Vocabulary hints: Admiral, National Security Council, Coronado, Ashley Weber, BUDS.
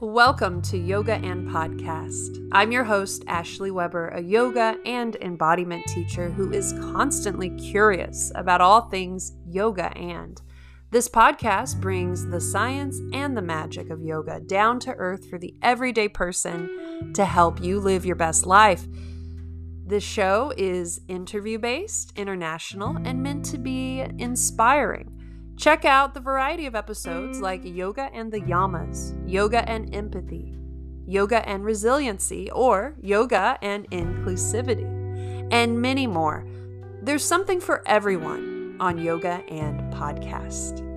Welcome to Yoga and Podcast. I'm your host, Ashley Weber, a yoga and embodiment teacher who is constantly curious about all things yoga and. This podcast brings the science and the magic of yoga down to earth for the everyday person to help you live your best life. This show is interview-based, international, and meant to be inspiring. Check out the variety of episodes like Yoga and the Yamas, Yoga and Empathy, Yoga and Resiliency, or Yoga and Inclusivity, and many more. There's something for everyone on Yoga and Podcast.